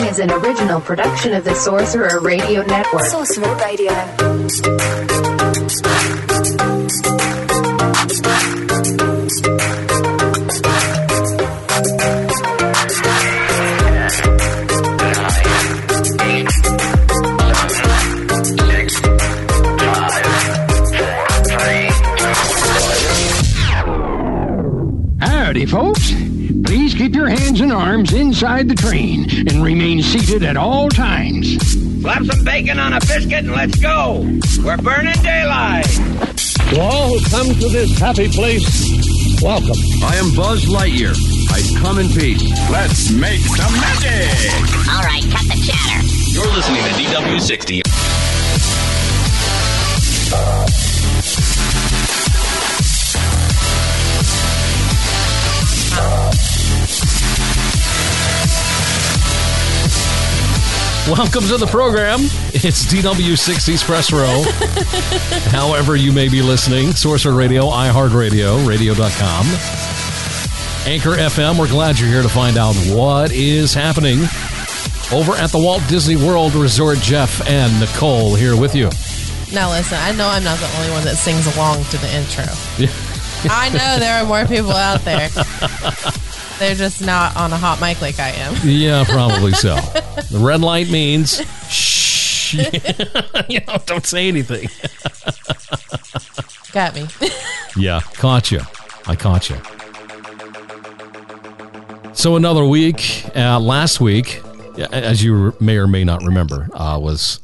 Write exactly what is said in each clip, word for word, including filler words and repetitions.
Is an original production of the Sorcerer Radio Network. Sorcerer Radio. Howdy, folks. Please keep your hands and arms inside the train and remain seated at all times. Slap some bacon on a biscuit and let's go. We're burning daylight. To all who come to this happy place, welcome. I am Buzz Lightyear. I come in peace. Let's make some magic. All right, cut the chatter. You're listening to D W sixty. Welcome to the program. It's D W sixty's Press Row. However you may be listening, Sorcerer Radio, iHeartRadio, radio dot com, Anchor F M. We're glad you're here to find out what is happening over at the Walt Disney World Resort. Jeff and Nicole here with you. Now listen, I know I'm not the only one that sings along to the intro. I know there are more people out there. They're just not on a hot mic like I am. Yeah, probably so. The red light means shh. You know, don't say anything. Got me. Yeah, caught you. I caught you. So another week. Uh, last week, as you may or may not remember, uh, was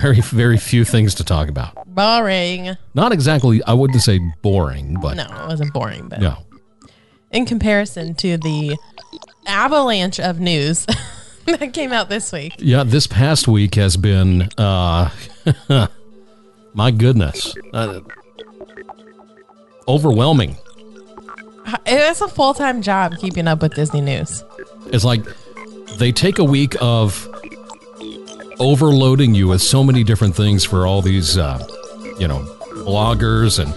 very, very few things to talk about. Boring. Not exactly. I wouldn't say boring, but no, it wasn't boring. But no. In comparison to the avalanche of news that came out this week. Yeah, this past week has been, uh, my goodness, uh, overwhelming. It's a full-time job keeping up with Disney news. It's like they take a week of overloading you with so many different things for all these, uh, you know, bloggers and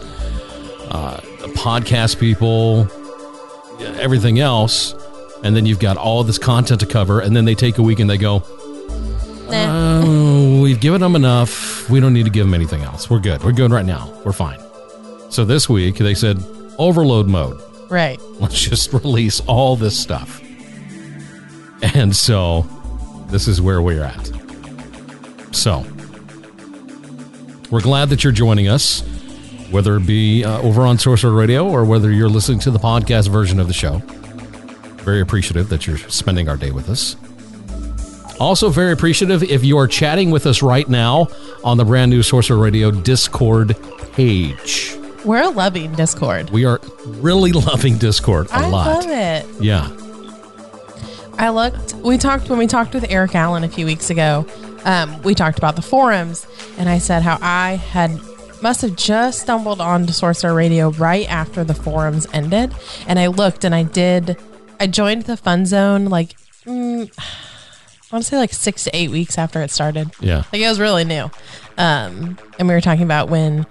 uh, podcast people. Everything else, and then you've got all this content to cover, and then they take a week and they go, nah. Oh, we've given them enough. We don't need to give them anything else. We're good. We're good right now. We're fine. So this week, they said, overload mode. Right. Let's just release all this stuff. And so, this is where we're at. So, we're glad that you're joining us. Whether it be uh, over on Sorcerer Radio or whether you're listening to the podcast version of the show. Very appreciative that you're spending our day with us. Also very appreciative if you are chatting with us right now on the brand new Sorcerer Radio Discord page. We're loving Discord. We are really loving Discord a I lot. I love it. Yeah. I looked, we talked, when we talked with Eric Allen a few weeks ago, um, we talked about the forums, and I said how I had... must have just stumbled onto Sorcerer Radio right after the forums ended, and I looked and I did I joined the Fun Zone like mm, I want to say like six to eight weeks after it started. Yeah, like it was really new, um, and we were talking about when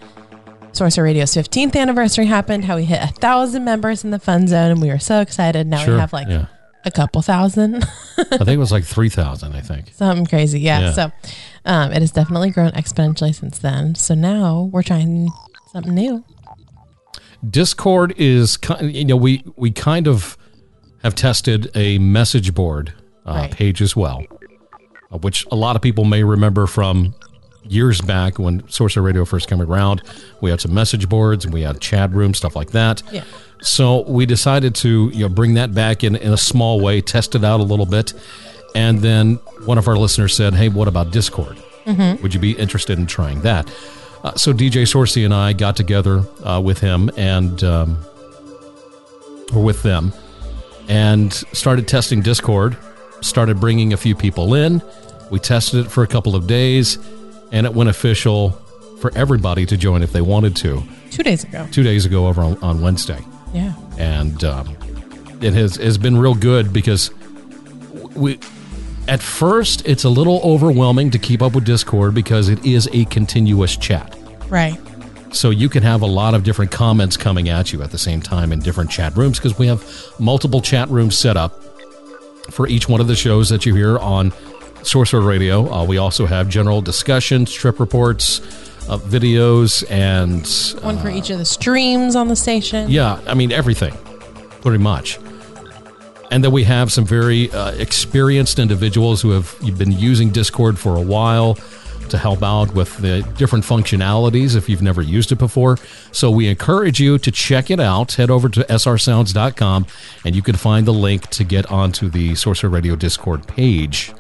Sorcerer Radio's fifteenth anniversary happened, how we hit a thousand members in the Fun Zone, and we were so excited. Now sure, we have like yeah. a couple thousand. I think it was like three thousand, I think. Something crazy. Yeah. yeah. So um, it has definitely grown exponentially since then. So now we're trying something new. Discord is, you know, we, we kind of have tested a message board uh, right. page as well, which a lot of people may remember from years back when Sorcerer Radio first came around. We had some message boards and we had chat rooms, stuff like that. Yeah. So we decided to, you know, bring that back in, in a small way, test it out a little bit. And then one of our listeners said, hey, what about Discord? Mm-hmm. Would you be interested in trying that? Uh, so D J Sorcy and I got together uh, with him and um, or with them and started testing Discord. started bringing a few people in. We tested it for a couple of days, and it went official for everybody to join if they wanted to. Two days ago. Two days ago over on, on Wednesday. Yeah. And um, it has, has been real good because we... At first, it's a little overwhelming to keep up with Discord because it is a continuous chat. Right. So you can have a lot of different comments coming at you at the same time in different chat rooms because we have multiple chat rooms set up for each one of the shows that you hear on Sorcerer Radio. Uh, we also have general discussions, trip reports, uh, videos, and... Uh, one for each of the streams on the station. Yeah, I mean, everything, pretty much. And then we have some very uh, experienced individuals who have been using Discord for a while to help out with the different functionalities if you've never used it before. So we encourage you to check it out. Head over to S R sounds dot com, and you can find the link to get onto the Sorcerer Radio Discord page.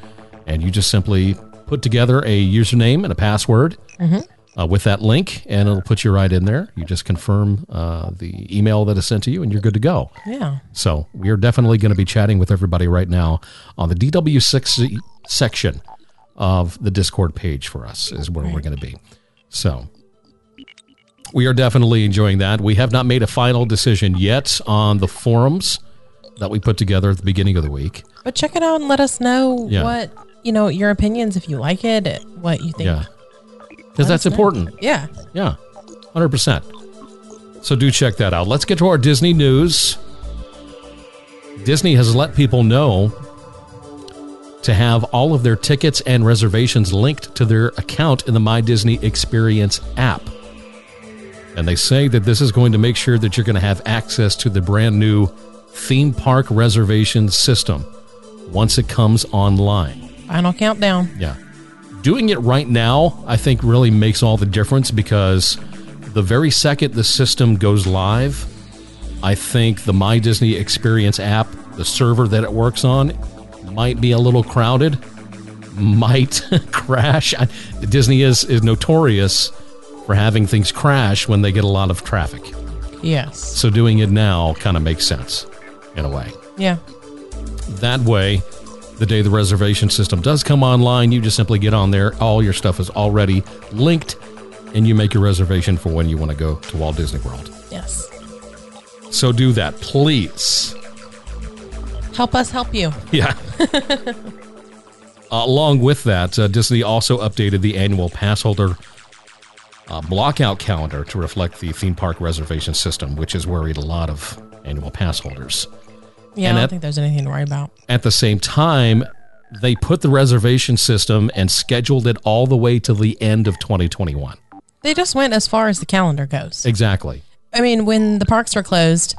And you just simply put together a username and a password mm-hmm. uh, with that link, and it'll put you right in there. You just confirm uh, the email that is sent to you, and you're good to go. Yeah. So we are definitely going to be chatting with everybody right now on the D W sixty section of the Discord page for us is where right. we're going to be. So we are definitely enjoying that. We have not made a final decision yet on the forums that we put together at the beginning of the week. But check it out and let us know yeah. what, you know, your opinions, if you like it, what you think. Yeah. Because that's important. Yeah. Yeah. one hundred percent. So do check that out. Let's get to our Disney news. Disney has let people know to have all of their tickets and reservations linked to their account in the My Disney Experience app. And they say that this is going to make sure that you're going to have access to the brand new theme park reservation system once it comes online. Final countdown. Yeah. Doing it right now, I think, really makes all the difference because the very second the system goes live, I think the My Disney Experience app, the server that it works on, might be a little crowded, might crash. I, Disney is, is notorious for having things crash when they get a lot of traffic. Yes. So doing it now kind of makes sense in a way. Yeah. That way, the day the reservation system does come online, you just simply get on there. All your stuff is already linked, and you make your reservation for when you want to go to Walt Disney World. Yes. So do that, please. Help us help you. Yeah. uh, along with that, uh, Disney also updated the annual pass holder uh, blockout calendar to reflect the theme park reservation system, which has worried a lot of annual pass holders. Yeah, and I don't at, think there's anything to worry about. At the same time, they put the reservation system and scheduled it all the way to the end of twenty twenty-one. They just went as far as the calendar goes. Exactly. I mean, when the parks were closed,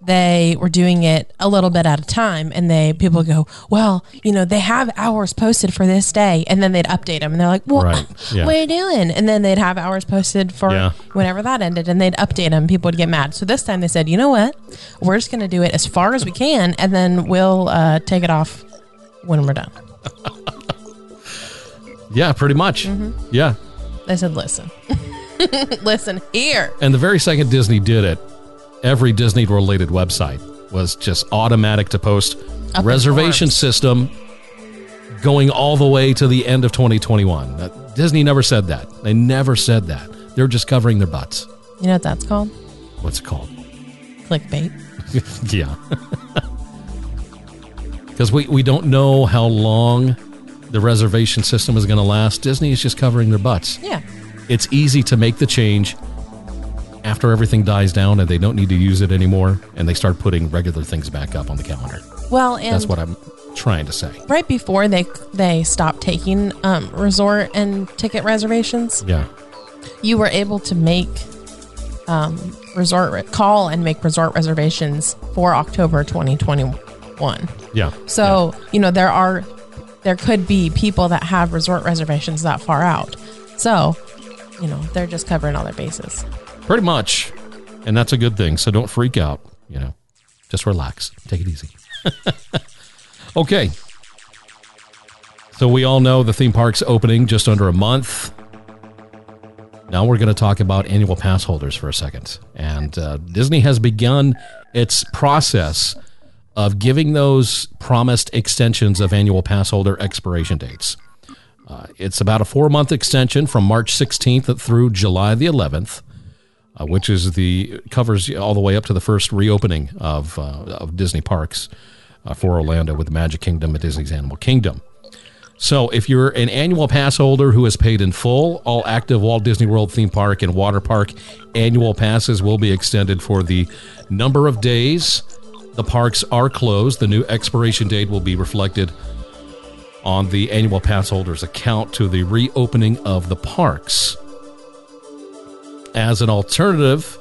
they were doing it a little bit at a time, and they people go, well, you know, they have hours posted for this day, and then they'd update them, and they're like, well, right. yeah. what are you doing? And then they'd have hours posted for yeah. whenever that ended, and they'd update them. People would get mad. So this time they said, you know what? We're just going to do it as far as we can, and then we'll uh, take it off when we're done. yeah, pretty much. Mm-hmm. Yeah. They said, listen. listen here. And the very second Disney did it, every Disney-related website was just automatic to post up reservation system going all the way to the end of twenty twenty-one. That, Disney never said that. They never said that. They're just covering their butts. You know what that's called? What's it called? Clickbait. yeah. Because we, we don't know how long the reservation system is going to last. Disney is just covering their butts. Yeah. It's easy to make the change after everything dies down and they don't need to use it anymore, and they start putting regular things back up on the calendar. Well, and that's what I'm trying to say. Right before they they stopped taking um, resort and ticket reservations, yeah, you were able to make um, resort call and make resort reservations for October twenty twenty-one. Yeah. So yeah. you know there are there could be people that have resort reservations that far out. So you know they're just covering all their bases. Pretty much. And that's a good thing. So don't freak out. You know, just relax. Take it easy. Okay. So we all know the theme park's opening just under a month. Now we're going to talk about annual pass holders for a second. And uh, Disney has begun its process of giving those promised extensions of annual pass holder expiration dates. Uh, it's about a four-month extension from March sixteenth through July the eleventh, uh, which is the covers all the way up to the first reopening of, uh, of Disney parks uh, for Orlando with the Magic Kingdom and Disney's Animal Kingdom. So if you're an annual pass holder who has paid in full, all active Walt Disney World theme park and water park annual passes will be extended for the number of days the parks are closed. The new expiration date will be reflected on the annual pass holder's account to the reopening of the parks. As an alternative,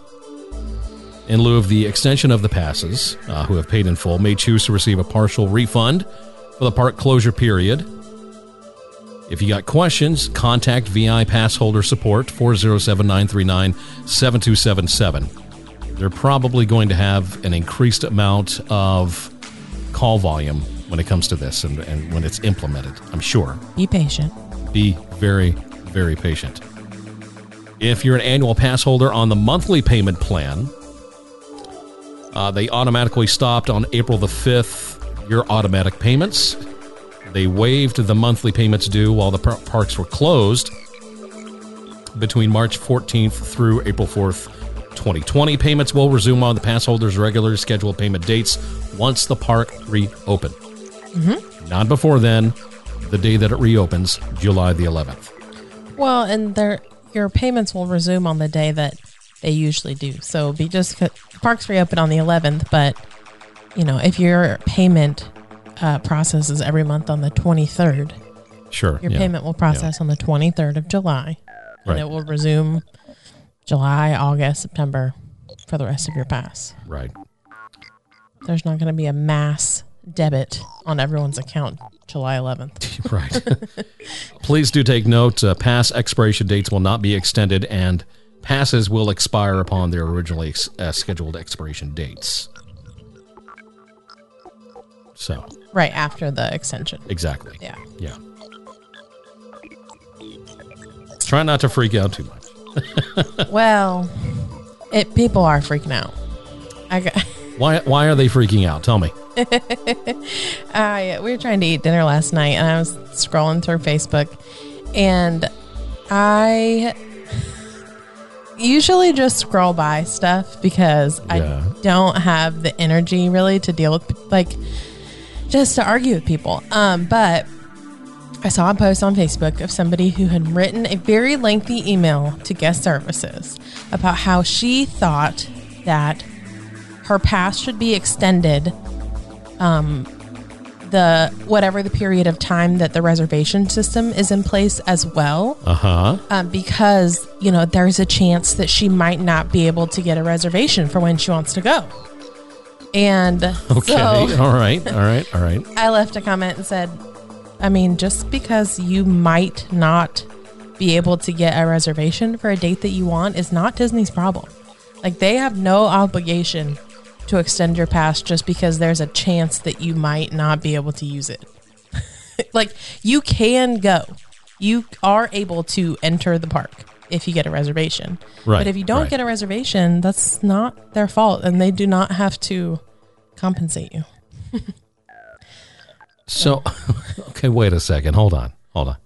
in lieu of the extension of the passes, uh, who have paid in full may choose to receive a partial refund for the park closure period. If you got questions, contact V I Pass Holder Support, four oh seven, nine three nine, seven two seven seven. They're probably going to have an increased amount of call volume when it comes to this and, and when it's implemented, I'm sure. Be patient. Be very, very patient. If you're an annual pass holder on the monthly payment plan, uh, they automatically stopped on April the fifth your automatic payments. They waived the monthly payments due while the par- parks were closed between March fourteenth through April fourth, twenty twenty. Payments will resume on the pass holder's regular scheduled payment dates once the park reopens. Mm-hmm. Not before then, the day that it reopens, July the eleventh. Well, and their your payments will resume on the day that they usually do. So be just parks reopen on the eleventh, but you know if your payment Uh, processes every month on the twenty-third. Sure. Your yeah. payment will process yeah. on the twenty-third of July. And right. it will resume July, August, September for the rest of your pass. Right. There's not going to be a mass debit on everyone's account July eleventh. Right. Please do take note, uh, pass expiration dates will not be extended and passes will expire upon their originally ex- uh, scheduled expiration dates. So right after the extension. Exactly. Yeah. Yeah. Try not to freak out too much. Well, it people are freaking out. I got, why why are they freaking out? Tell me. uh, we were trying to eat dinner last night and I was scrolling through Facebook and I usually just scroll by stuff because yeah. I don't have the energy really to deal with like just to argue with people. Um, but I saw a post on Facebook of somebody who had written a very lengthy email to guest services about how she thought that her pass should be extended um, the whatever the period of time that the reservation system is in place as well. Uh-huh. Um, because, you know, there's a chance that she might not be able to get a reservation for when she wants to go. And okay, so, all right, all right, all right. I left a comment and said, I mean, just because you might not be able to get a reservation for a date that you want is not Disney's problem. Like, they have no obligation to extend your pass just because there's a chance that you might not be able to use it. Like, you can go. You are able to enter the park if you get a reservation. Right, but if you don't right. get a reservation, that's not their fault, and they do not have to compensate you. so, okay, wait a second. Hold on. Hold on.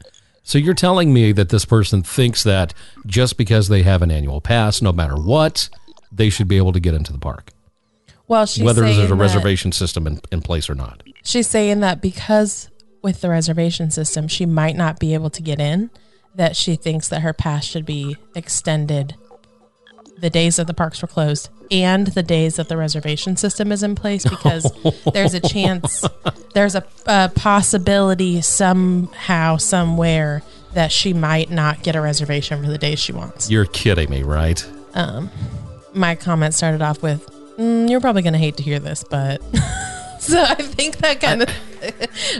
So you're telling me that this person thinks that just because they have an annual pass, no matter what, they should be able to get into the park? Well, she's Whether saying there's a reservation system in, in place or not. She's saying that because with the reservation system, she might not be able to get in, that she thinks that her pass should be extended the days that the parks were closed and the days that the reservation system is in place because there's a chance, there's a, a possibility somehow, somewhere that she might not get a reservation for the days she wants. You're kidding me, right? Um, my comment started off with, mm, you're probably going to hate to hear this, but... so I think that kind of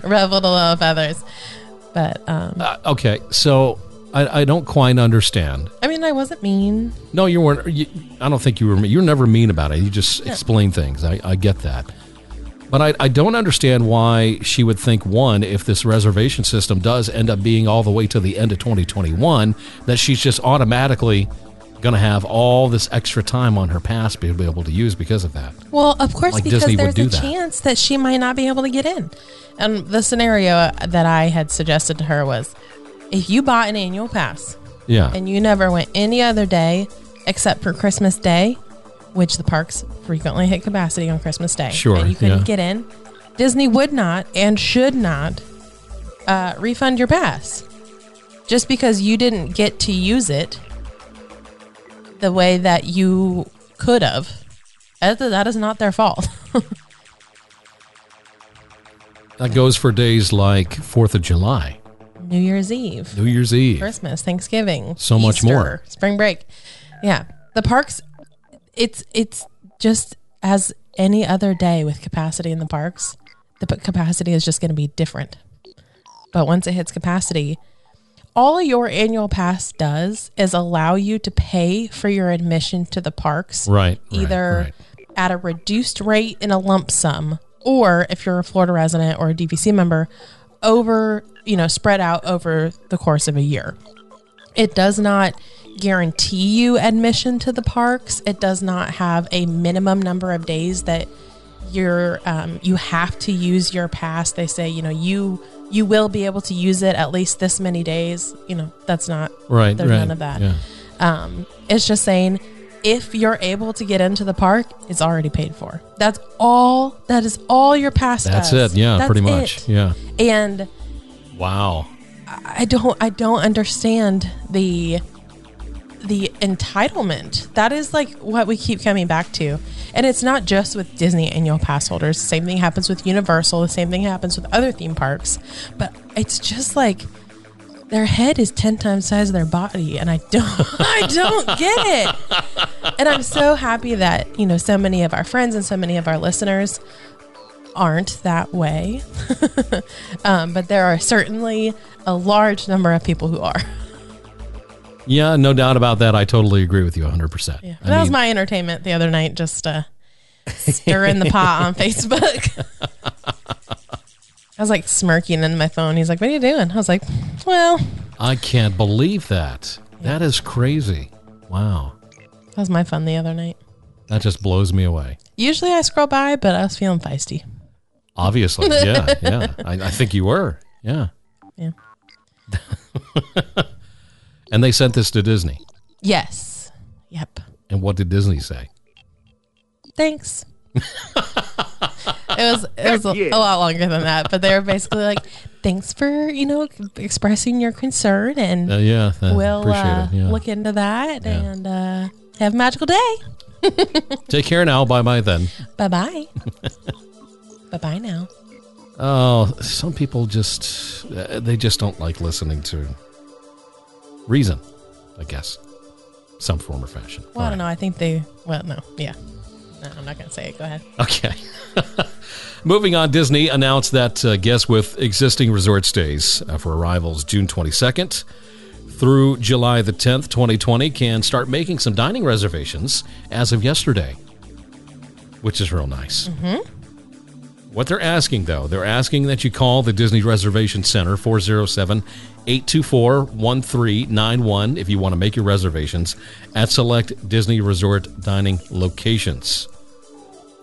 ruffled a lot of feathers. But um, uh, okay, so I, I don't quite understand. I mean, I wasn't mean. No, you weren't. You, I don't think you were mean. You're never mean about it. You just yeah. explain things. I, I get that, but I, I don't understand why she would think one, if this reservation system does end up being all the way to the end of twenty twenty-one, that she's just automatically going to have all this extra time on her pass to be able to use because of that. Well, of course, like because Disney there's a that. chance that she might not be able to get in. And the scenario that I had suggested to her was, if you bought an annual pass yeah. and you never went any other day except for Christmas Day, which the parks frequently hit capacity on Christmas Day, sure, and you couldn't yeah. get in, Disney would not and should not uh, refund your pass. Just because you didn't get to use it the way that you could have, that is not their fault. That goes for days like fourth of July. New Year's Eve. New Year's Eve. Christmas, Thanksgiving. So Easter, much more. Spring break. Yeah. The parks, it's it's just as any other day with capacity in the parks. The capacity is just going to be different. But once it hits capacity, all your annual pass does is allow you to pay for your admission to the parks. Right. Either right, right. at a reduced rate in a lump sum, or if you're a Florida resident or a D V C member, over, you know, spread out over the course of a year. It does not guarantee you admission to the parks. It does not have a minimum number of days that you're, um, you have to use your pass. They say, you know, you, you will be able to use it at least this many days. You know, that's not right. There's right, none of that. Yeah. Um, it's just saying, if you're able to get into the park, it's already paid for. That's all. That is all your pass does. That's it. Yeah, that's pretty much. It. Yeah. And wow, I don't. I don't understand the the entitlement. That is like what we keep coming back to. And it's not just with Disney annual pass holders. The same thing happens with Universal. The same thing happens with other theme parks. But it's just like their head is ten times the size of their body, and I don't, I don't get it. And I'm so happy that, you know, so many of our friends and so many of our listeners aren't that way. um, but there are certainly a large number of people who are. Yeah, no doubt about that. I totally agree with you one hundred percent. Yeah. That mean, was my entertainment the other night, just uh, stirring the pot on Facebook. I was like smirking in my phone. He's like, what are you doing? I was like, well. I can't believe that. Yeah. That is crazy. Wow. That was my fun the other night. That just blows me away. Usually I scroll by, but I was feeling feisty. Obviously. Yeah, yeah. I, I think you were. Yeah. Yeah. And they sent this to Disney. Yes. Yep. And what did Disney say? Thanks. It was it was a, yeah. a lot longer than that, but they were basically like, "Thanks for, you know, expressing your concern, and uh, yeah, uh, we'll uh, yeah. look into that, yeah. and uh, have a magical day." Take care now. Bye bye then. Bye bye. Bye bye now. Oh, some people just uh, they just don't like listening to reason, I guess, some form or fashion. Well, All I don't right. know. I think they. Well, no. Yeah. No, I'm not going to say it. Go ahead. Okay. Moving on, Disney announced that uh, guests with existing resort stays uh, for arrivals June twenty-second through July the tenth, twenty twenty, can start making some dining reservations as of yesterday, which is real nice. Mm-hmm. What they're asking, though, they're asking that you call the Disney Reservation Center, four oh seven, eight two four, one three nine one, if you want to make your reservations at select Disney Resort dining locations.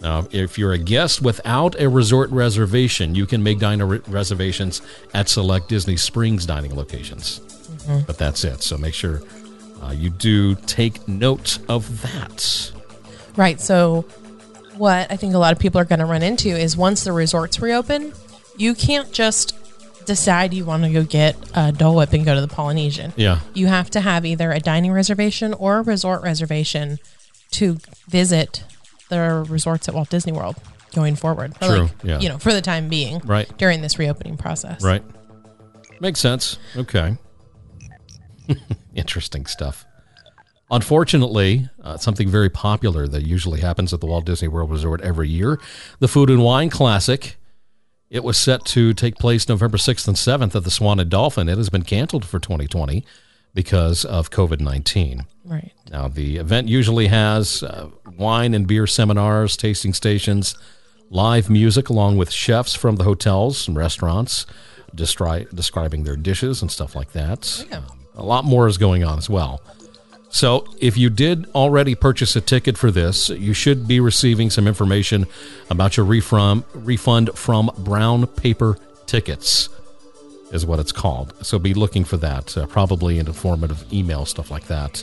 Now, if you're a guest without a resort reservation, you can make dining re- reservations at select Disney Springs dining locations. Mm-hmm. But that's it. So make sure uh, you do take note of that. Right. So what I think a lot of people are going to run into is once the resorts reopen, you can't just decide you want to go get a Dole Whip and go to the Polynesian. Yeah. You have to have either a dining reservation or a resort reservation to visit the resorts at Walt Disney World going forward. True. Like, yeah. You know, for the time being. Right. During this reopening process. Right. Makes sense. Okay. Interesting stuff. Unfortunately, uh, something very popular that usually happens at the Walt Disney World Resort every year, the Food and Wine Classic. It was set to take place November sixth and seventh at the Swan and Dolphin. It has been canceled for twenty twenty because of COVID nineteen. Right. Now, the event usually has uh, wine and beer seminars, tasting stations, live music, along with chefs from the hotels and restaurants destri- describing their dishes and stuff like that. Yeah. Um, a lot more is going on as well. So if you did already purchase a ticket for this, you should be receiving some information about your refund, refund from Brown Paper Tickets is what it's called. So be looking for that, uh, probably an informative email, stuff like that.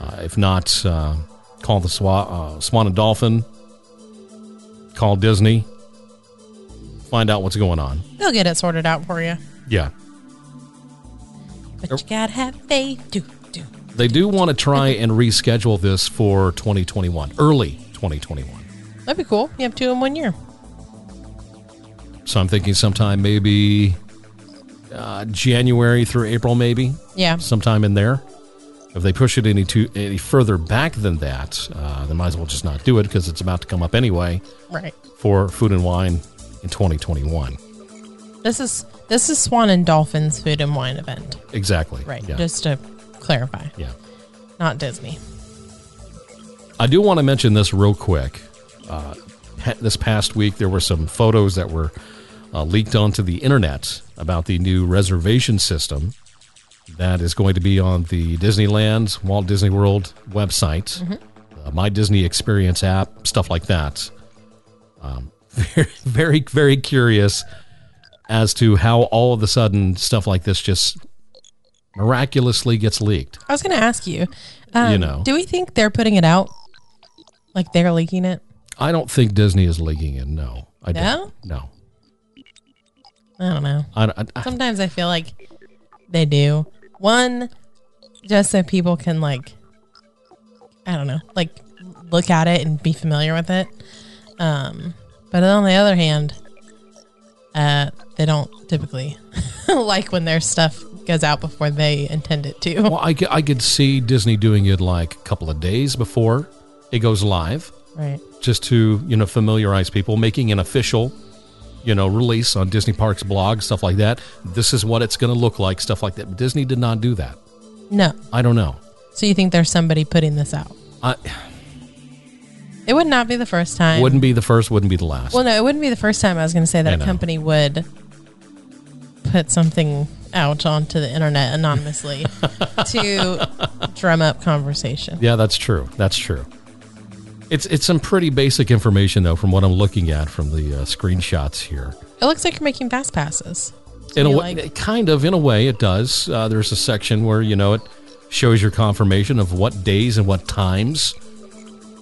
Uh, if not, uh, call the Swa- uh, Swan and Dolphin, call Disney, find out what's going on. They'll get it sorted out for you. Yeah. But you gotta have faith. Do, do, they do want to try and reschedule this for twenty twenty-one, early twenty twenty-one. That'd be cool. You have two in one year. So I'm thinking sometime maybe uh, January through April, maybe. Yeah. Sometime in there. If they push it any too, any further back than that, uh, they might as well just not do it because it's about to come up anyway. Right. For Food and Wine in twenty twenty-one. This is this is Swan and Dolphin's Food and Wine event. Exactly. Right. Yeah. Just to clarify. Yeah. Not Disney. I do want to mention this real quick. Uh, this past week, there were some photos that were uh, leaked onto the internet about the new reservation system that is going to be on the Disneyland, Walt Disney World website, mm-hmm. uh, My Disney Experience app, stuff like that. Um, very, very, very curious as to how all of a sudden stuff like this just miraculously gets leaked. I was going to ask you, um, you know, do we think they're putting it out? Like they're leaking it? I don't think Disney is leaking it. No, I no? don't. No, I don't know. I, I, Sometimes I feel like they do. One, just so people can like, I don't know, like look at it and be familiar with it. Um, but on the other hand, uh, they don't typically like when their stuff goes out before they intend it to. Well, I, I could see Disney doing it like a couple of days before it goes live. Right. Just to, you know, familiarize people, making an official, you know, release on Disney Parks blog, stuff like that. This is what it's going to look like, stuff like that. But Disney did not do that. No. I don't know. So you think there's somebody putting this out? I, it would not be the first time. Wouldn't be the first, wouldn't be the last. Well, no, it wouldn't be the first time I was going to say that a company would put something out onto the internet anonymously to drum up conversation. Yeah, that's true. That's true. It's it's some pretty basic information, though, from what I'm looking at from the uh, screenshots here. It looks like you're making fast passes. In a way, like- kind of, in a way, it does. Uh, there's a section where, you know, it shows your confirmation of what days and what times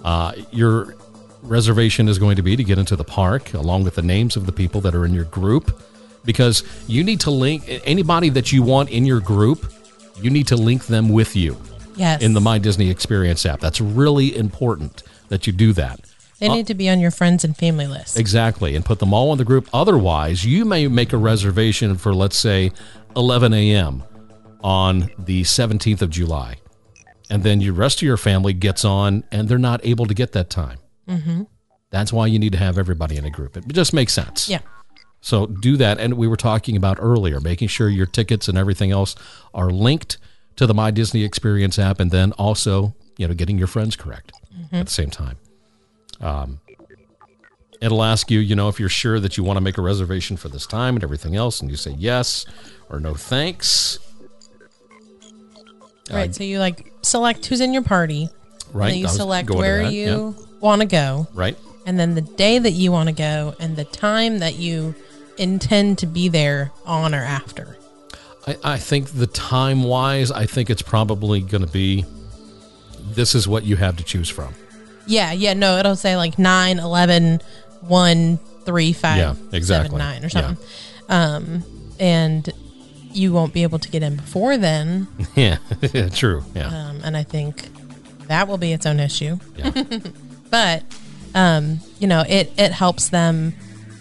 uh, your reservation is going to be to get into the park, along with the names of the people that are in your group. Because you need to link anybody that you want in your group, you need to link them with you. Yes. In the My Disney Experience app. That's really important that you do that. They need uh, to be on your friends and family list. Exactly, and put them all in the group. Otherwise, you may make a reservation for, let's say, eleven a.m. on the seventeenth of July. And then your rest of your family gets on, and they're not able to get that time. Mm-hmm. That's why you need to have everybody in a group. It just makes sense. Yeah. So do that. And we were talking about earlier, making sure your tickets and everything else are linked to the My Disney Experience app, and then also, you know, getting your friends correct. Mm-hmm. At the same time. Um, it'll ask you, you know, if you're sure that you want to make a reservation for this time and everything else, and you say yes or no thanks. Right, uh, so you, like, select who's in your party. Right. And then you select where that, you yeah. want to go. Right. And then the day that you want to go and the time that you intend to be there on or after. I, I think the time-wise, I think it's probably going to be this is what you have to choose from. Yeah, yeah, no, it'll say like nine, eleven, one, three, five, yeah, exactly. seven, nine or something. Yeah. Um, and you won't be able to get in before then. Yeah, true. Yeah. Um, and I think that will be its own issue. Yeah. But, um, you know, it, it helps them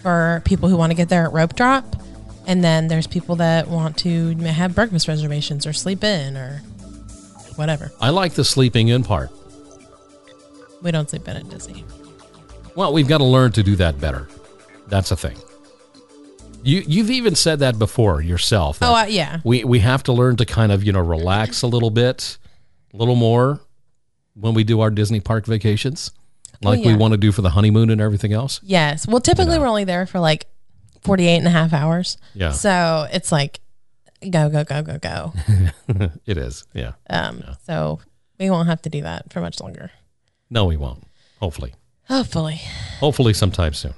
for people who want to get there at rope drop. And then there's people that want to have breakfast reservations or sleep in or whatever. I like the sleeping in part. We don't sleep in at Disney. Well, we've got to learn to do that better. That's a thing. You, you've even said that before yourself. Oh, uh, yeah. We we have to learn to kind of, you know, relax a little bit, a little more when we do our Disney park vacations, like oh, yeah. we want to do for the honeymoon and everything else. Yes. Well, typically you know. we're only there for like forty-eight and a half hours. Yeah. So it's like, go, go, go, go, go. It is. Yeah. Um. Yeah. So we won't have to do that for much longer. No, we won't. Hopefully. Hopefully. Hopefully sometime soon.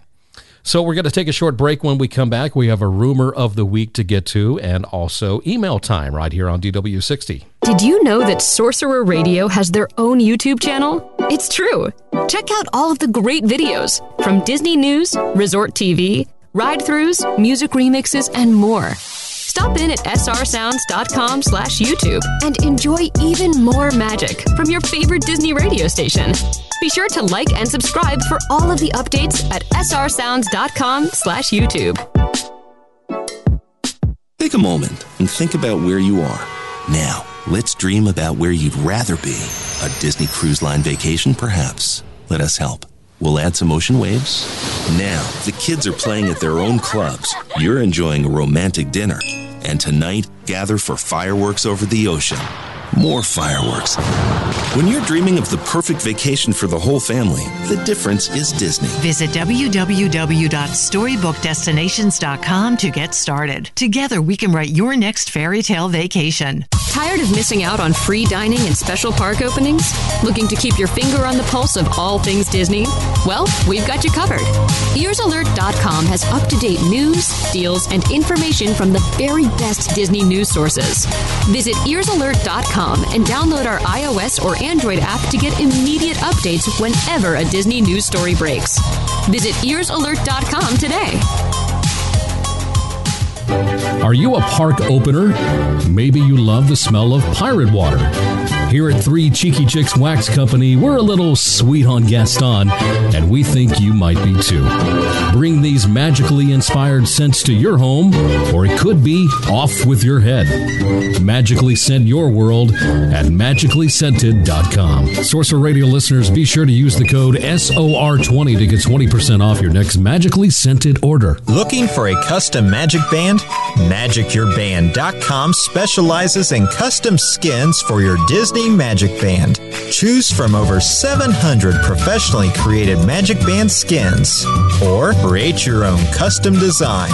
So we're going to take a short break. When we come back, we have a rumor of the week to get to and also email time right here on D W sixty. Did you know that Sorcerer Radio has their own YouTube channel? It's true. Check out all of the great videos from Disney News, Resort T V, ride-throughs, music remixes, and more. Stop in at srsounds.com slash YouTube and enjoy even more magic from your favorite Disney radio station. Be sure to like and subscribe for all of the updates at srsounds.com slash YouTube. Take a moment and think about where you are. Now, let's dream about where you'd rather be. A Disney Cruise Line vacation, perhaps. Let us help. We'll add some ocean waves. Now, the kids are playing at their own clubs. You're enjoying a romantic dinner. And tonight, gather for fireworks over the ocean. More fireworks. When you're dreaming of the perfect vacation for the whole family, the difference is Disney. Visit w w w dot storybook destinations dot com to get started. Together, we can write your next fairy tale vacation. Tired of missing out on free dining and special park openings? Looking to keep your finger on the pulse of all things Disney? Well, we've got you covered. Ears Alert dot com has up-to-date news, deals, and information from the very best Disney news sources. Visit ears alert dot com and download our iOS or Android app to get immediate updates whenever a Disney news story breaks. Visit ears alert dot com today. Are you a park opener? Maybe you love the smell of pirate water. Here at Three Cheeky Chicks Wax Company, we're a little sweet on Gaston, and we think you might be too. Bring these magically inspired scents to your home, or it could be off with your head. Magically scent your world at magically scented dot com. Sorcerer Radio listeners, be sure to use the code S O R twenty to get twenty percent off your next magically scented order. Looking for a custom magic band? Magic Your Band dot com specializes in custom skins for your Disney Magic Band. Choose from over seven hundred professionally created Magic Band skins or create your own custom design.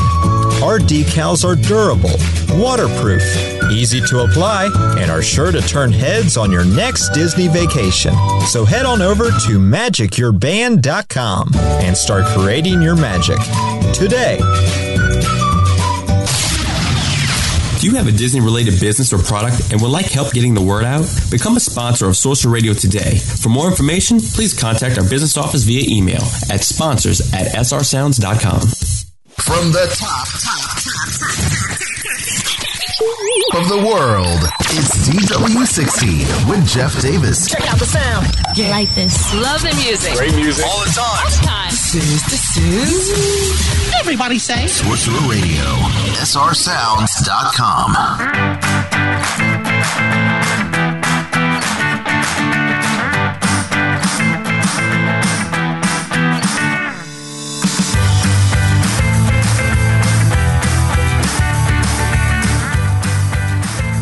Our decals are durable, waterproof, easy to apply, and are sure to turn heads on your next Disney vacation. So head on over to magic your band dot com and start creating your magic today. Do you have a Disney-related business or product and would like help getting the word out? Become a sponsor of Sorcerer Radio today. For more information, please contact our business office via email at sponsors at s r sounds dot com. From the top, top, top, top of the world, it's D W sixty with Jeff Davis. Check out the sound. Yeah. Like this. Love the music. Great music. All the time. All the time. This is, this is... Everybody say Sorcerer Radio, S R sounds dot com.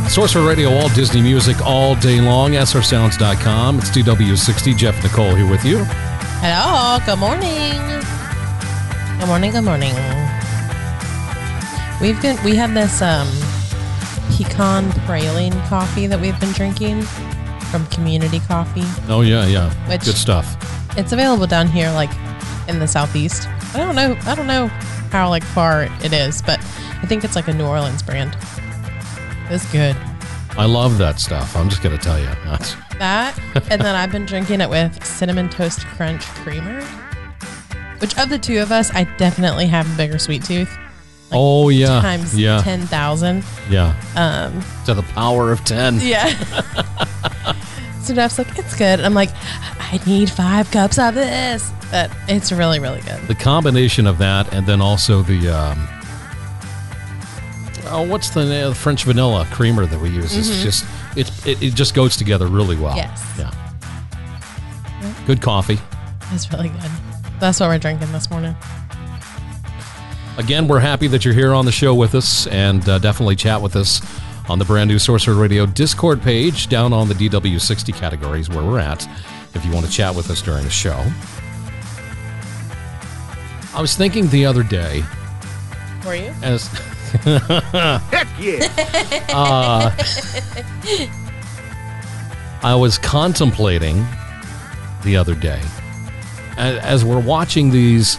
Sorcerer Radio, all Disney music all day long, S R sounds dot com. It's D W sixty, Jeff and Nicole here with you. Hello, good morning. Good morning, good morning. We've been, we have this um, pecan praline coffee that we've been drinking from Community Coffee. Oh, yeah, yeah. Which, good stuff. It's available down here, like, in the southeast. I don't know, I don't know how, like, far it is, but I think it's, like, a New Orleans brand. It's good. I love that stuff. I'm just going to tell you. That's... That, and then I've been drinking it with Cinnamon Toast Crunch Creamer. Which of the two of us, I definitely have a bigger sweet tooth. Like oh, yeah. Times yeah. ten thousand. Yeah. Um, to the power of ten. Yeah. So Jeff's like, it's good. And I'm like, I need five cups of this. But it's really, really good. The combination of that and then also the, um, oh, what's the uh, French vanilla creamer that we use? Mm-hmm. It's just, it, it, it just goes together really well. Yes. Yeah. Mm-hmm. Good coffee. It's really good. That's what we're drinking this morning. Again, we're happy that you're here on the show with us, and uh, definitely chat with us on the brand new Sorcerer Radio Discord page down on the D W sixty categories where we're at if you want to chat with us during the show. I was thinking the other day. Were you? As Heck yeah! uh, I was contemplating the other day, as we're watching these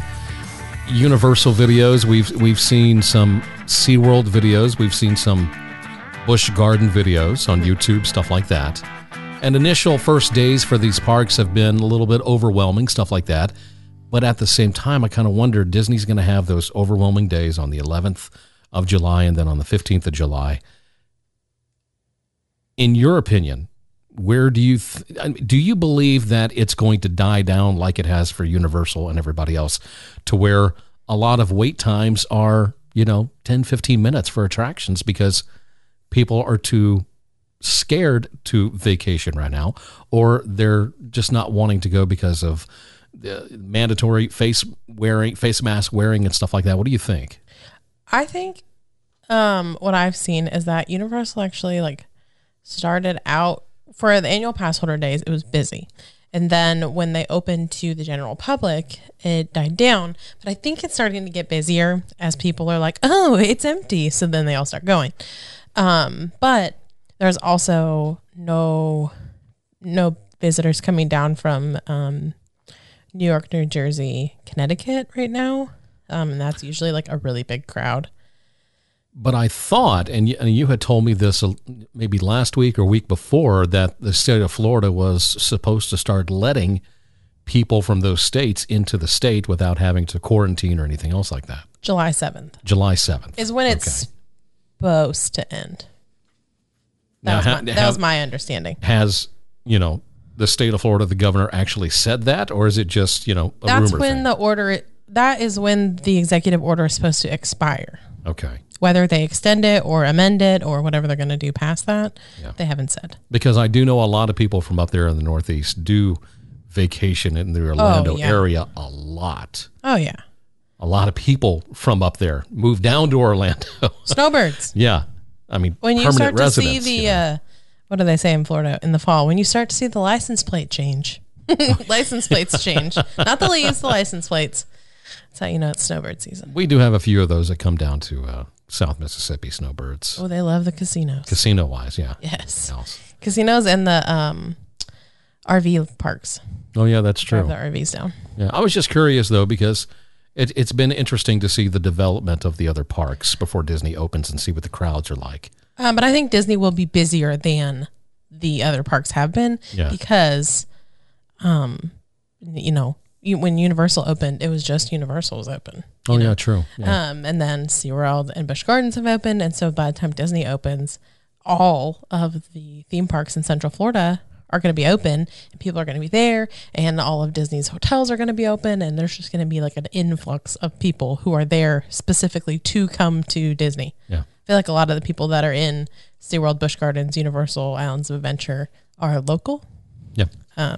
Universal videos, we've we've seen some SeaWorld videos, we've seen some Busch Garden videos on YouTube, stuff like that. And initial first days for these parks have been a little bit overwhelming, stuff like that. But at the same time, I kind of wonder, Disney's going to have those overwhelming days on the eleventh of July and then on the fifteenth of July. In your opinion, where do you th- do you believe that it's going to die down like it has for Universal and everybody else, to where a lot of wait times are, you know, ten, fifteen minutes for attractions because people are too scared to vacation right now, or they're just not wanting to go because of the mandatory face wearing, face mask wearing and stuff like that? What do you think? I think um, what I've seen is that Universal actually like started out for the annual pass holder days, it was busy. And then when they opened to the general public, it died down. But I think it's starting to get busier as people are like, oh, it's empty. So then they all start going. Um, but there's also no no visitors coming down from um, New York, New Jersey, Connecticut right now. Um, and that's usually like a really big crowd. But I thought, and you, and you had told me this maybe last week or week before, that the state of Florida was supposed to start letting people from those states into the state without having to quarantine or anything else like that. July seventh. July seventh. Is when it's okay. supposed to end. That, now, was, my, that have, was my understanding. Has, you know, the state of Florida, the governor, actually said that? Or is it just, you know, a That's rumor when thing? the order, that is when the executive order is supposed to expire. Okay. Whether they extend it or amend it or whatever they're going to do past that, yeah. they haven't said. Because I do know a lot of people from up there in the Northeast do vacation in the Orlando oh, yeah. area a lot. Oh, yeah. A lot of people from up there move down to Orlando. Snowbirds. Yeah. I mean, when you start to see the, you know. uh, what do they say in Florida in the fall? When you start to see the license plate change, license plates change, not the leaves, the license plates. That's how you know it's snowbird season. We do have a few of those that come down to uh, South Mississippi, snowbirds. Oh, they love the casinos. Casino-wise, yeah. Yes. Casinos and the um, R V parks. Oh, yeah, that's true. Drive the R Vs down. Yeah, I was just curious, though, because it, it's been interesting to see the development of the other parks before Disney opens and see what the crowds are like. Um, but I think Disney will be busier than the other parks have been yeah. because, um, you know, when Universal opened, it was just Universal was open. Oh, know? yeah, true. Yeah. Um, and then SeaWorld and Busch Gardens have opened. And so by the time Disney opens, all of the theme parks in Central Florida are going to be open and people are going to be there. And all of Disney's hotels are going to be open. And there's just going to be like an influx of people who are there specifically to come to Disney. Yeah. I feel like a lot of the people that are in SeaWorld, Busch Gardens, Universal, Islands of Adventure are local. Yeah. Um,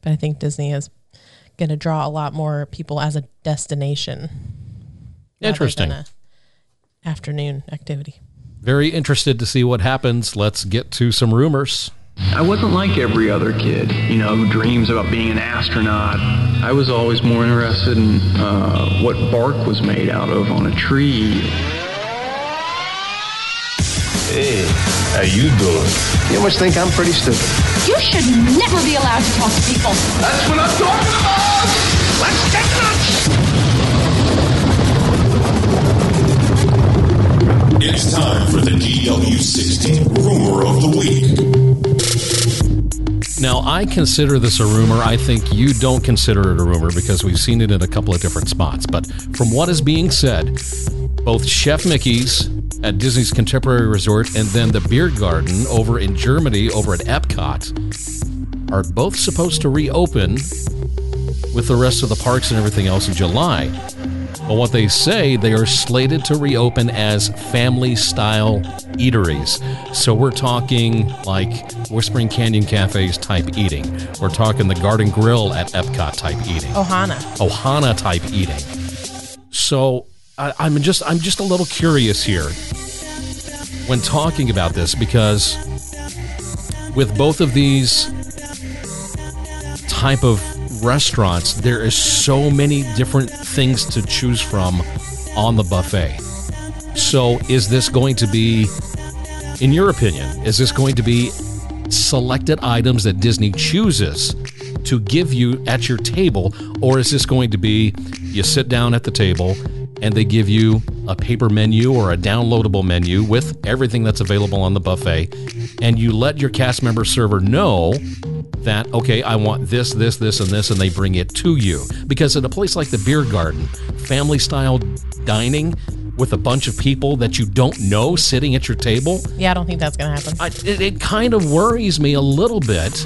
but I think Disney is going to draw a lot more people as a destination. Interesting. Than a afternoon activity. Very interested to see what happens. Let's get to some rumors. I wasn't like every other kid, you know, who dreams about being an astronaut. I was always more interested in uh, what bark was made out of on a tree. Hey, how you doing? You must think I'm pretty stupid. You should never be allowed to talk to people. That's what I'm talking about! Let's get nuts! It's time for the D W sixty Rumor of the Week. Now, I consider this a rumor. I think you don't consider it a rumor because we've seen it in a couple of different spots. But from what is being said, both Chef Mickey's at Disney's Contemporary Resort and then the Biergarten over in Germany over at Epcot are both supposed to reopen with the rest of the parks and everything else in July. But what they say, they are slated to reopen as family-style eateries. So we're talking like Whispering Canyon Cafes type eating. We're talking the Garden Grill at Epcot type eating. Ohana. Ohana type eating. So I, I'm just I'm just a little curious here when talking about this, because with both of these type of restaurants, there is so many different things to choose from on the buffet. So is this going to be, in your opinion, is this going to be at selected items that Disney chooses to give you at your table? Or is this going to be you sit down at the table and they give you a paper menu or a downloadable menu with everything that's available on the buffet, and you let your cast member server know that, okay, I want this, this, this, and this, and they bring it to you? Because at a place like the Biergarten, family-style dining with a bunch of people that you don't know sitting at your table? Yeah, I don't think that's going to happen. I, it, it kind of worries me a little bit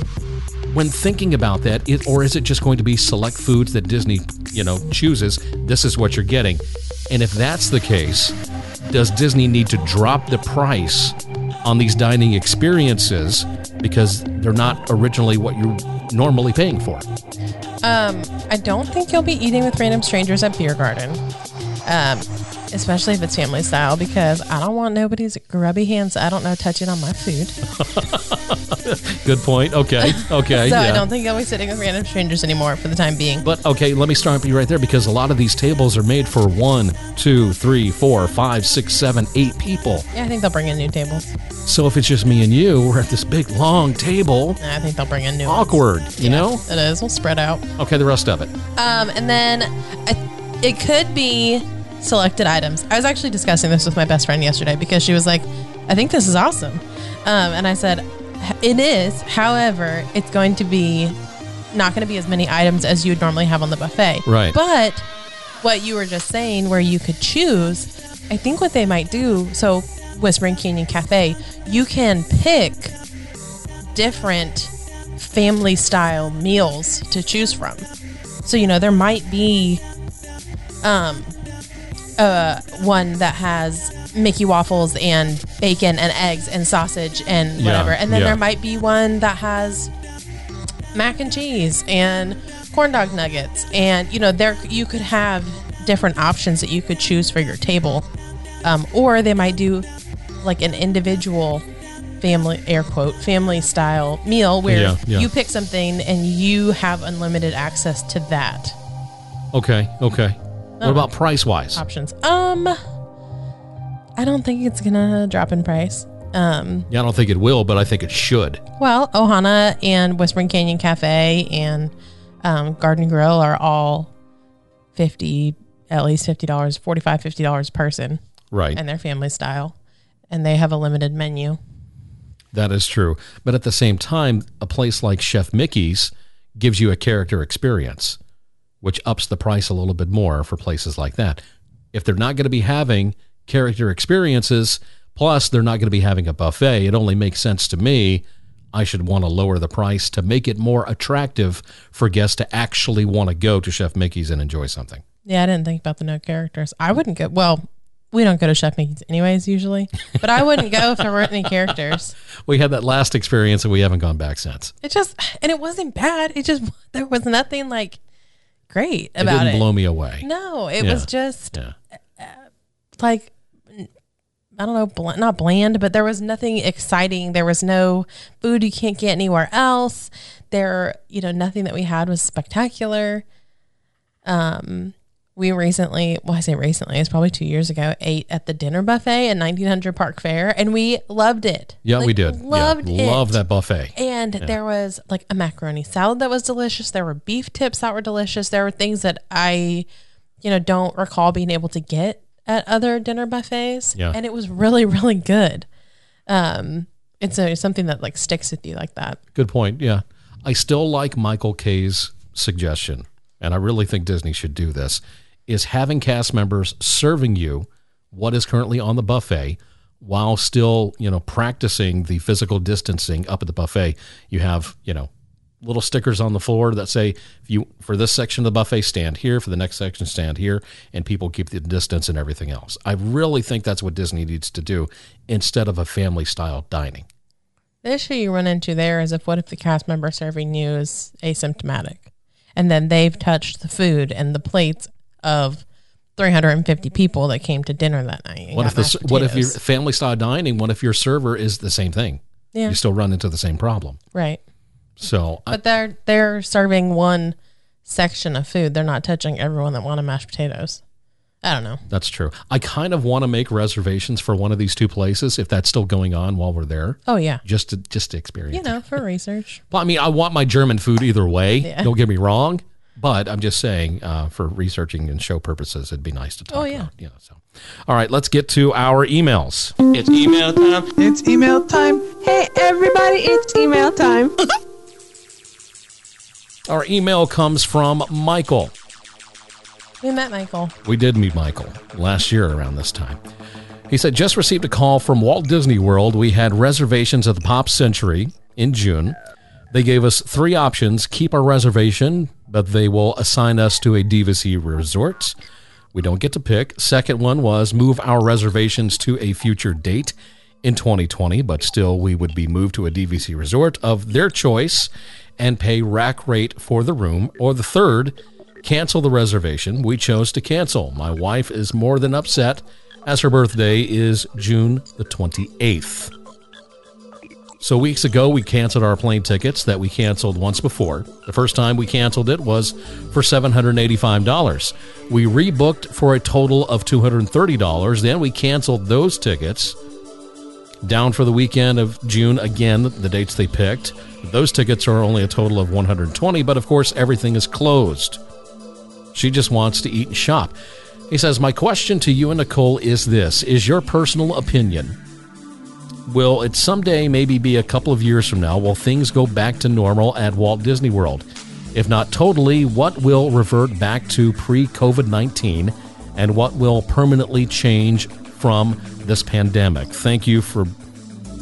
when thinking about that. It, or is it just going to be select foods that Disney, you know, chooses? This is what you're getting. And if that's the case, does Disney need to drop the price on these dining experiences because they're not originally what you're normally paying for? Um, I don't think you'll be eating with random strangers at Biergarten, um, especially if it's family style, because I don't want nobody's grubby hands, I don't know, touching on my food. Good point. Okay. Okay. So yeah. I don't think you'll be sitting with random strangers anymore for the time being. But okay, let me stop you right there, because a lot of these tables are made for one, two, three, four, five, six, seven, eight people. Yeah, I think they'll bring in new tables. So if it's just me and you, we're at this big long table. I think they'll bring in new awkward, ones. you yeah, know? It is. We'll spread out. Okay, the rest of it. Um, and then I, it could be selected items. I was actually discussing this with my best friend yesterday because she was like, I think this is awesome. Um, and I said, it is. However, it's going to be not going to be as many items as you would normally have on the buffet. Right. But what you were just saying, where you could choose, I think what they might do, so Whispering Canyon Cafe, you can pick different family style meals to choose from. So, you know, there might be um, uh, one that has Mickey waffles and bacon and eggs and sausage and whatever. Yeah, and then yeah. there might be one that has mac and cheese and corn dog nuggets. And, you know, there you could have different options that you could choose for your table. Um, or they might do like an individual family, air quote, family style meal where yeah, yeah. you pick something and you have unlimited access to that. Okay. Okay. Um, what about price wise? Options. Um... I don't think it's going to drop in price. Um, yeah, I don't think it will, but I think it should. Well, Ohana and Whispering Canyon Cafe and um, Garden Grill are all fifty, at least fifty dollars, forty-five dollars, fifty dollars person. Right. And they're family style. And they have a limited menu. That is true. But at the same time, a place like Chef Mickey's gives you a character experience, which ups the price a little bit more for places like that. If they're not going to be having character experiences, plus they're not going to be having a buffet, it only makes sense to me, I should want to lower the price to make it more attractive for guests to actually want to go to Chef Mickey's and enjoy something. Yeah, I didn't think about the no characters. I wouldn't go, well, we don't go to Chef Mickey's anyways usually, but I wouldn't go if there weren't any characters. We had that last experience and we haven't gone back since. It just, and it wasn't bad, it just, there was nothing like great about it. It didn't blow me away. No, it yeah. was just yeah. uh, like, I don't know, bland, not bland, but there was nothing exciting. There was no food you can't get anywhere else. There, you know, nothing that we had was spectacular. Um, we recently, well, I say recently, it's probably two years ago, ate at the dinner buffet at nineteen hundred Park Fair, and we loved it. Yeah, like, we did. Loved yeah, it. Love that buffet. And yeah. there was like a macaroni salad that was delicious. There were beef tips that were delicious. There were things that I, you know, don't recall being able to get at other dinner buffets. Yeah. And it was really, really good. Um, it's a, something that like sticks with you like that. Good point. Yeah. I still like Michael Kay's suggestion, and I really think Disney should do this, is having cast members serving you what is currently on the buffet while still, you know, practicing the physical distancing up at the buffet. You have, you know, little stickers on the floor that say, if you for this section of the buffet, stand here, for the next section, stand here, and people keep the distance and everything else. I really think that's what Disney needs to do instead of a family-style dining. The issue you run into there is if what if the cast member serving you is asymptomatic, and then they've touched the food and the plates of three hundred fifty people that came to dinner that night. What if the, what if your family-style dining, what if your server is the same thing? Yeah. You still run into the same problem. Right. So, but I, they're they're serving one section of food. They're not touching everyone that wanted mashed potatoes. I don't know. That's true. I kind of want to make reservations for one of these two places if that's still going on while we're there. Oh, yeah. Just to, just to experience. You know, for research. Well, I mean, I want my German food either way. Yeah. Don't get me wrong. But I'm just saying, uh, for researching and show purposes, it'd be nice to talk oh, yeah. about. You know, so. All right, let's get to our emails. It's email time. It's email time. Hey, everybody, it's email time. Our email comes from Michael. We met Michael. We did meet Michael last year around this time. He said, just received a call from Walt Disney World. We had reservations at the Pop Century in June. They gave us three options. Keep our reservation, but they will assign us to a D V C resort. We don't get to pick. Second one was move our reservations to a future date in twenty twenty, but still we would be moved to a D V C resort of their choice and pay rack rate for the room. Or the third, cancel the reservation. We chose to cancel. My wife is more than upset as her birthday is June the twenty-eighth. So weeks ago, we canceled our plane tickets that we canceled once before. The first time we canceled it was for seven hundred eighty-five dollars. We rebooked for a total of two hundred thirty dollars. Then we canceled those tickets down for the weekend of June. Again, the dates they picked. Those tickets are only a total of one hundred twenty dollars, but of course, everything is closed. She just wants to eat and shop. He says, my question to you and Nicole is this. Is your personal opinion, will it someday maybe be a couple of years from now, will things go back to normal at Walt Disney World? If not totally, what will revert back to pre-COVID nineteen and what will permanently change from this pandemic? Thank you for,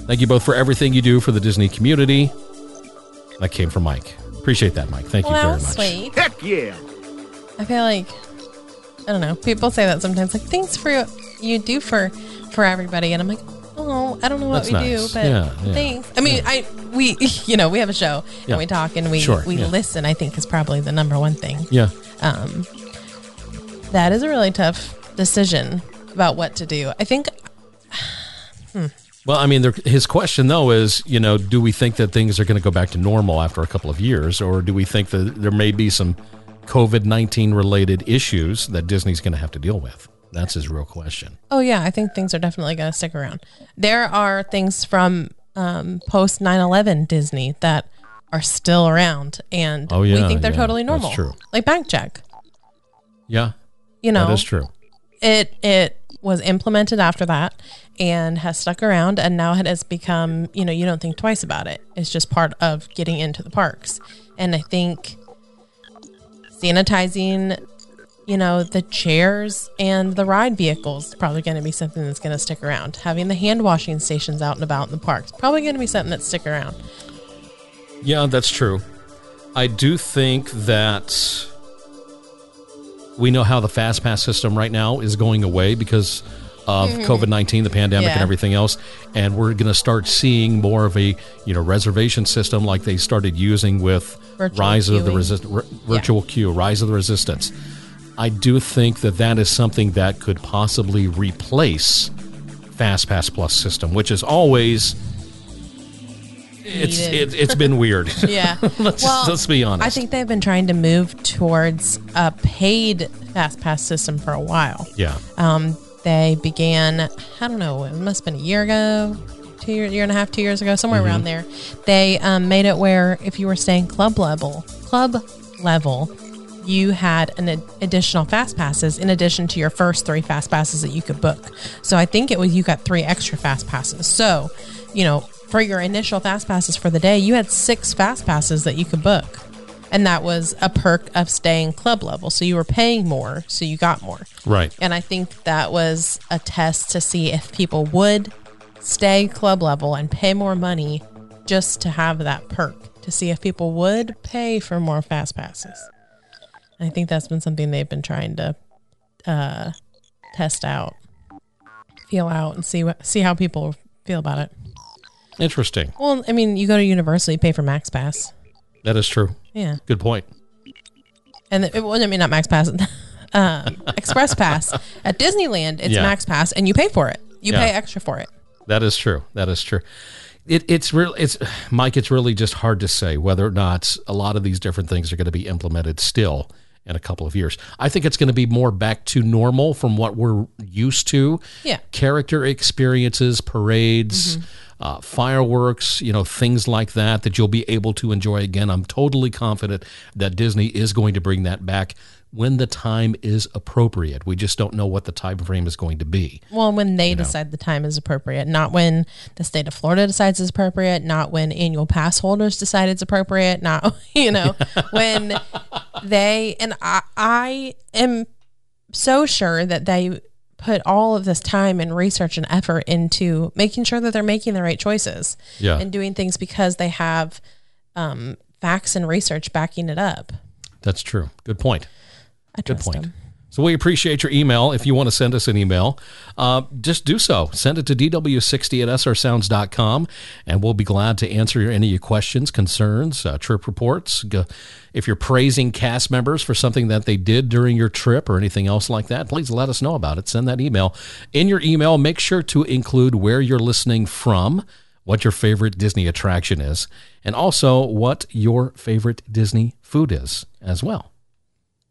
thank you both for everything you do for the Disney community. That came from Mike. Appreciate that, Mike. Thank well, you very much. Sweet. Heck yeah. I feel like, I don't know, people say that sometimes, like, thanks for what you do for, for everybody. And I'm like, oh, I don't know what That's we nice. do, but yeah, yeah, thanks. I mean, yeah. I we, you know, we have a show yeah. and we talk and we, sure, we yeah. listen, I think is probably the number one thing. Yeah. Um, that is a really tough decision about what to do. I think, hmm. Well, I mean, there, his question, though, is, you know, do we think that things are going to go back to normal after a couple of years, or do we think that there may be some COVID nineteen related issues that Disney's going to have to deal with? That's his real question. Oh, yeah. I think things are definitely going to stick around. There are things from um, post nine eleven Disney that are still around, and oh, yeah, we think they're yeah, totally normal. That's true. Like Bank Check. Yeah. You know, that is true. It, it was implemented after that and has stuck around, and now it has become, you know, you don't think twice about it. It's just part of getting into the parks. And I think sanitizing, you know, the chairs and the ride vehicles probably going to be something that's going to stick around. Having the hand washing stations out and about in the parks probably going to be something that stick around. Yeah, that's true. I do think that we know how the FastPass system right now is going away because of mm-hmm. COVID nineteen, the pandemic, yeah. and everything else, and we're going to start seeing more of a, you know, reservation system like they started using with virtual Rise queuing. of the Resist, r- virtual yeah. queue, Rise of the Resistance. I do think that that is something that could possibly replace FastPass Plus system, which is always, it's, it, it's been weird. Yeah. let's, well, let's be honest. I think they've been trying to move towards a paid FastPass system for a while. Yeah. Um, they began, I don't know, it must have been a year ago, two year, year and a half, two years ago, somewhere mm-hmm. around there. They um, made it where if you were staying club level, club level, you had an ad- additional fast passes in addition to your first three fast passes that you could book. So I think it was, you got three extra fast passes. So, you know, for your initial fast passes for the day, you had six fast passes that you could book. And that was a perk of staying club level. So you were paying more, so you got more. Right. And I think that was a test to see if people would stay club level and pay more money just to have that perk, to see if people would pay for more fast passes. I think that's been something they've been trying to uh, test out, feel out, and see what, see how people feel about it. Interesting. Well, I mean, you go to Universal, you pay for Max Pass. That is true. Yeah. Good point. And the, it, well, I mean, not Max Pass, uh, Express Pass. At Disneyland, it's yeah. Max Pass, and you pay for it. You yeah. pay extra for it. That is true. That is true. It, it's really, it's Mike. It's really just hard to say whether or not a lot of these different things are going to be implemented still in a couple of years. I think it's going to be more back to normal from what we're used to. Yeah. Character experiences, parades, mm-hmm. uh, fireworks, you know, things like that, that you'll be able to enjoy again. I'm totally confident that Disney is going to bring that back when the time is appropriate. We just don't know what the time frame is going to be. Well, when they you know? decide the time is appropriate, not when the state of Florida decides it's appropriate, not when annual pass holders decide it's appropriate, not, you know, when they, and I, I am so sure that they put all of this time and research and effort into making sure that they're making the right choices yeah. and doing things because they have um, facts and research backing it up. That's true. Good point. I Good point. Them. So we appreciate your email. If you want to send us an email, uh, just do so. Send it to D W sixty at S R sounds dot com, and we'll be glad to answer your, any of your questions, concerns, uh, trip reports. Go, if you're praising cast members for something that they did during your trip or anything else like that, please let us know about it. Send that email. In your email, make sure to include where you're listening from, what your favorite Disney attraction is, and also what your favorite Disney food is as well.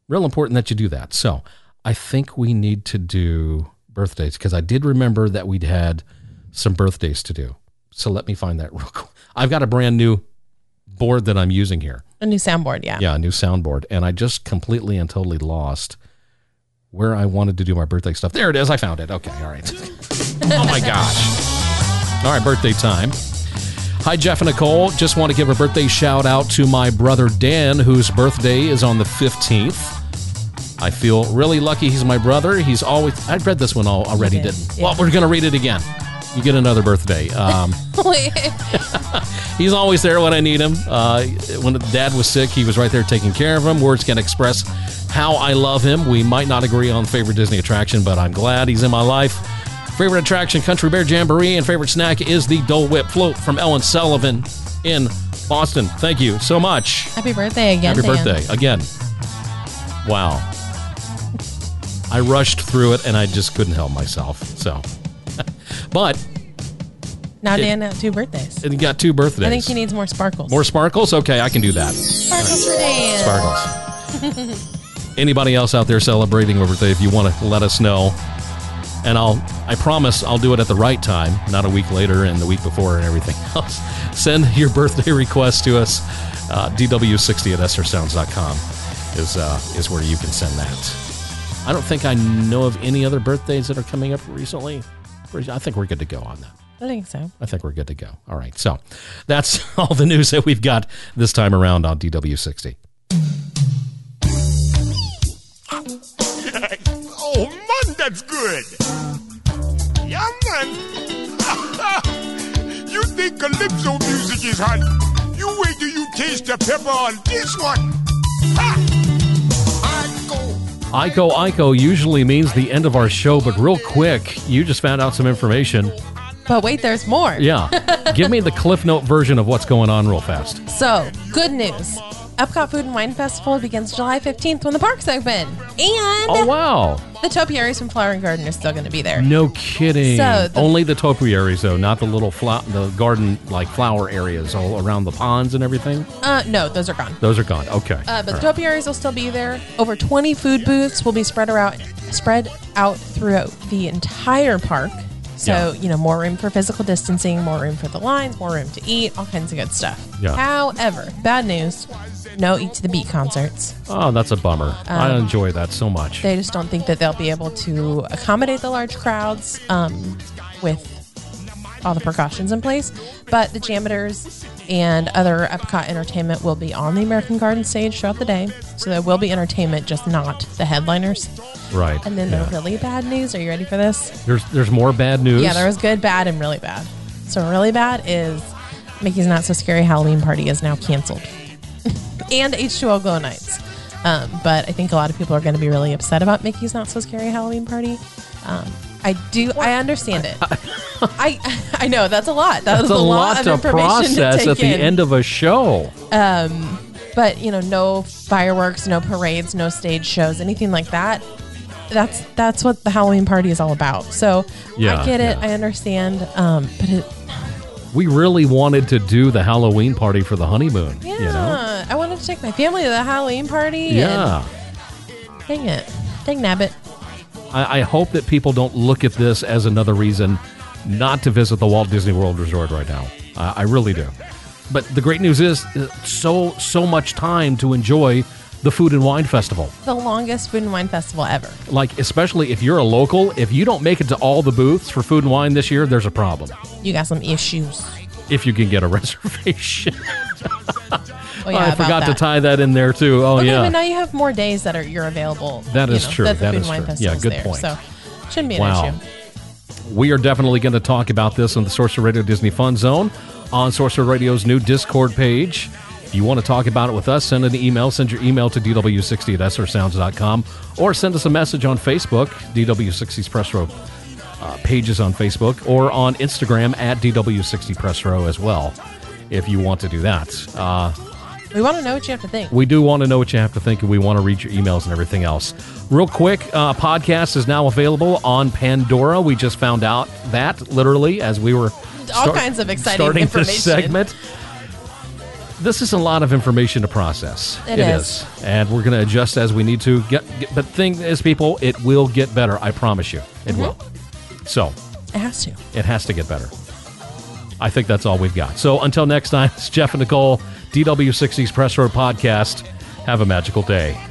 Real important that you do that. So I think we need to do birthdays, because I did remember that we'd had some birthdays to do. So let me find that real quick. I've got a brand new board that I'm using here. A new soundboard, yeah. Yeah, a new soundboard. And I just completely and totally lost where I wanted to do my birthday stuff. There it is. I found it. Okay, all right. Oh, my gosh. All right, birthday time. Hi, Jeff and Nicole. Just want to give a birthday shout out to my brother Dan, whose birthday is on the fifteenth. I feel really lucky he's my brother. He's always... I read this one already, did. didn't yeah. Well, we're going to read it again. You get another birthday. Um, he's always there when I need him. Uh, when Dad was sick, he was right there taking care of him. Words can't express how I love him. We might not agree on favorite Disney attraction, but I'm glad he's in my life. Favorite attraction, Country Bear Jamboree, and favorite snack is the Dole Whip float from Ellen Sullivan in Boston. Thank you so much. Happy birthday again. Happy Dan. birthday again. Wow. I rushed through it, and I just couldn't help myself. So, But... Now Dan got two birthdays. And he got two birthdays. I think he needs more sparkles. More sparkles? Okay, I can do that. Sparkles right. for Dan. Sparkles. Anybody else out there celebrating a birthday, if you want to let us know. And I'll, I promise I'll do it at the right time, not a week later and the week before and everything else. Send your birthday request to us. Uh, D W sixty at S R sounds dot com is, uh, is where you can send that. I don't think I know of any other birthdays that are coming up recently. I think we're good to go on that. I think so. I think we're good to go. All right. So that's all the news that we've got this time around on D W sixty. That's good. Yeah, man. You think calypso music is hot? You wait till you taste the pepper on this one. Ha! Ico. Ico, Ico usually means the end of our show, but real quick, you just found out some information. But wait, there's more. Yeah. Give me the Cliff Note version of what's going on real fast. So, good news. Epcot Food and Wine Festival begins July fifteenth when the park's open. And oh, wow. The topiaries from Flower and Garden are still going to be there. No kidding. So the, Only the topiaries, though, not the little fla- the garden, like flower areas all around the ponds and everything? Uh, no, those are gone. Those are gone. Okay. Uh, but all the right. topiaries will still be there. Over twenty food booths will be spread around, spread out throughout the entire park. So, yeah. you know, more room for physical distancing, more room for the lines, more room to eat, all kinds of good stuff. Yeah. However, bad news, no Eat to the Beat concerts. Oh, that's a bummer. Um, I enjoy that so much. They just don't think that they'll be able to accommodate the large crowds um, with all the precautions in place. But the Jameters and other Epcot entertainment will be on the American Garden stage throughout the day. So there will be entertainment, just not the headliners. Right. And then yeah. the really bad news. Are you ready for this? There's there's more bad news. Yeah, there was good, bad, and really bad. So really bad is Mickey's Not So Scary Halloween Party is now canceled. And H two O Glow Nights. Um, but I think a lot of people are going to be really upset about Mickey's Not So Scary Halloween Party. Um I do. I understand it. I I know that's a lot. That that's was a lot, lot of information to process at the in. end of a show. Um, but you know, no fireworks, no parades, no stage shows, anything like that. That's that's what the Halloween party is all about. So yeah, I get it. Yeah. I understand. Um, but it, we really wanted to do the Halloween party for the honeymoon. Yeah, you know? I wanted to take my family to the Halloween party. Yeah. And Dang it. Dang nabbit. I, I hope that people don't look at this as another reason not to visit the Walt Disney World Resort right now. Uh, I really do. But the great news is so, so much time to enjoy the Food and Wine Festival. The longest Food and Wine Festival ever. Like, especially if you're a local, if you don't make it to all the booths for Food and Wine this year, there's a problem. You got some issues. If you can get a reservation. Oh, yeah, I forgot that. to tie that in there, too. Oh, okay, yeah. But now you have more days that are you're available. That is you know, true. That, that is true. Yeah, good there, point. So shouldn't be an wow. issue. We are definitely going to talk about this on the Sorcerer Radio Disney Fun Zone on Sorcerer Radio's new Discord page. If you want to talk about it with us, send an email. Send your email to D W sixty at S R sounds dot com or send us a message on Facebook, D W sixty's Press Row uh, pages on Facebook, or on Instagram at D W sixty Press Row as well, if you want to do that. Uh, we want to know what you have to think. We do want to know what you have to think, and we want to read your emails and everything else. Real quick, uh, podcast is now available on Pandora. We just found out that, literally, as we were All start, kinds of exciting starting information. This segment. This is a lot of information to process. It, it is. is. And we're going to adjust as we need to. Get, get, but thing is, people, it will get better. I promise you. It mm-hmm. will. So. It has to. It has to get better. I think that's all we've got. So until next time, it's Jeff and Nicole, D W sixty's Press Row Podcast. Have a magical day.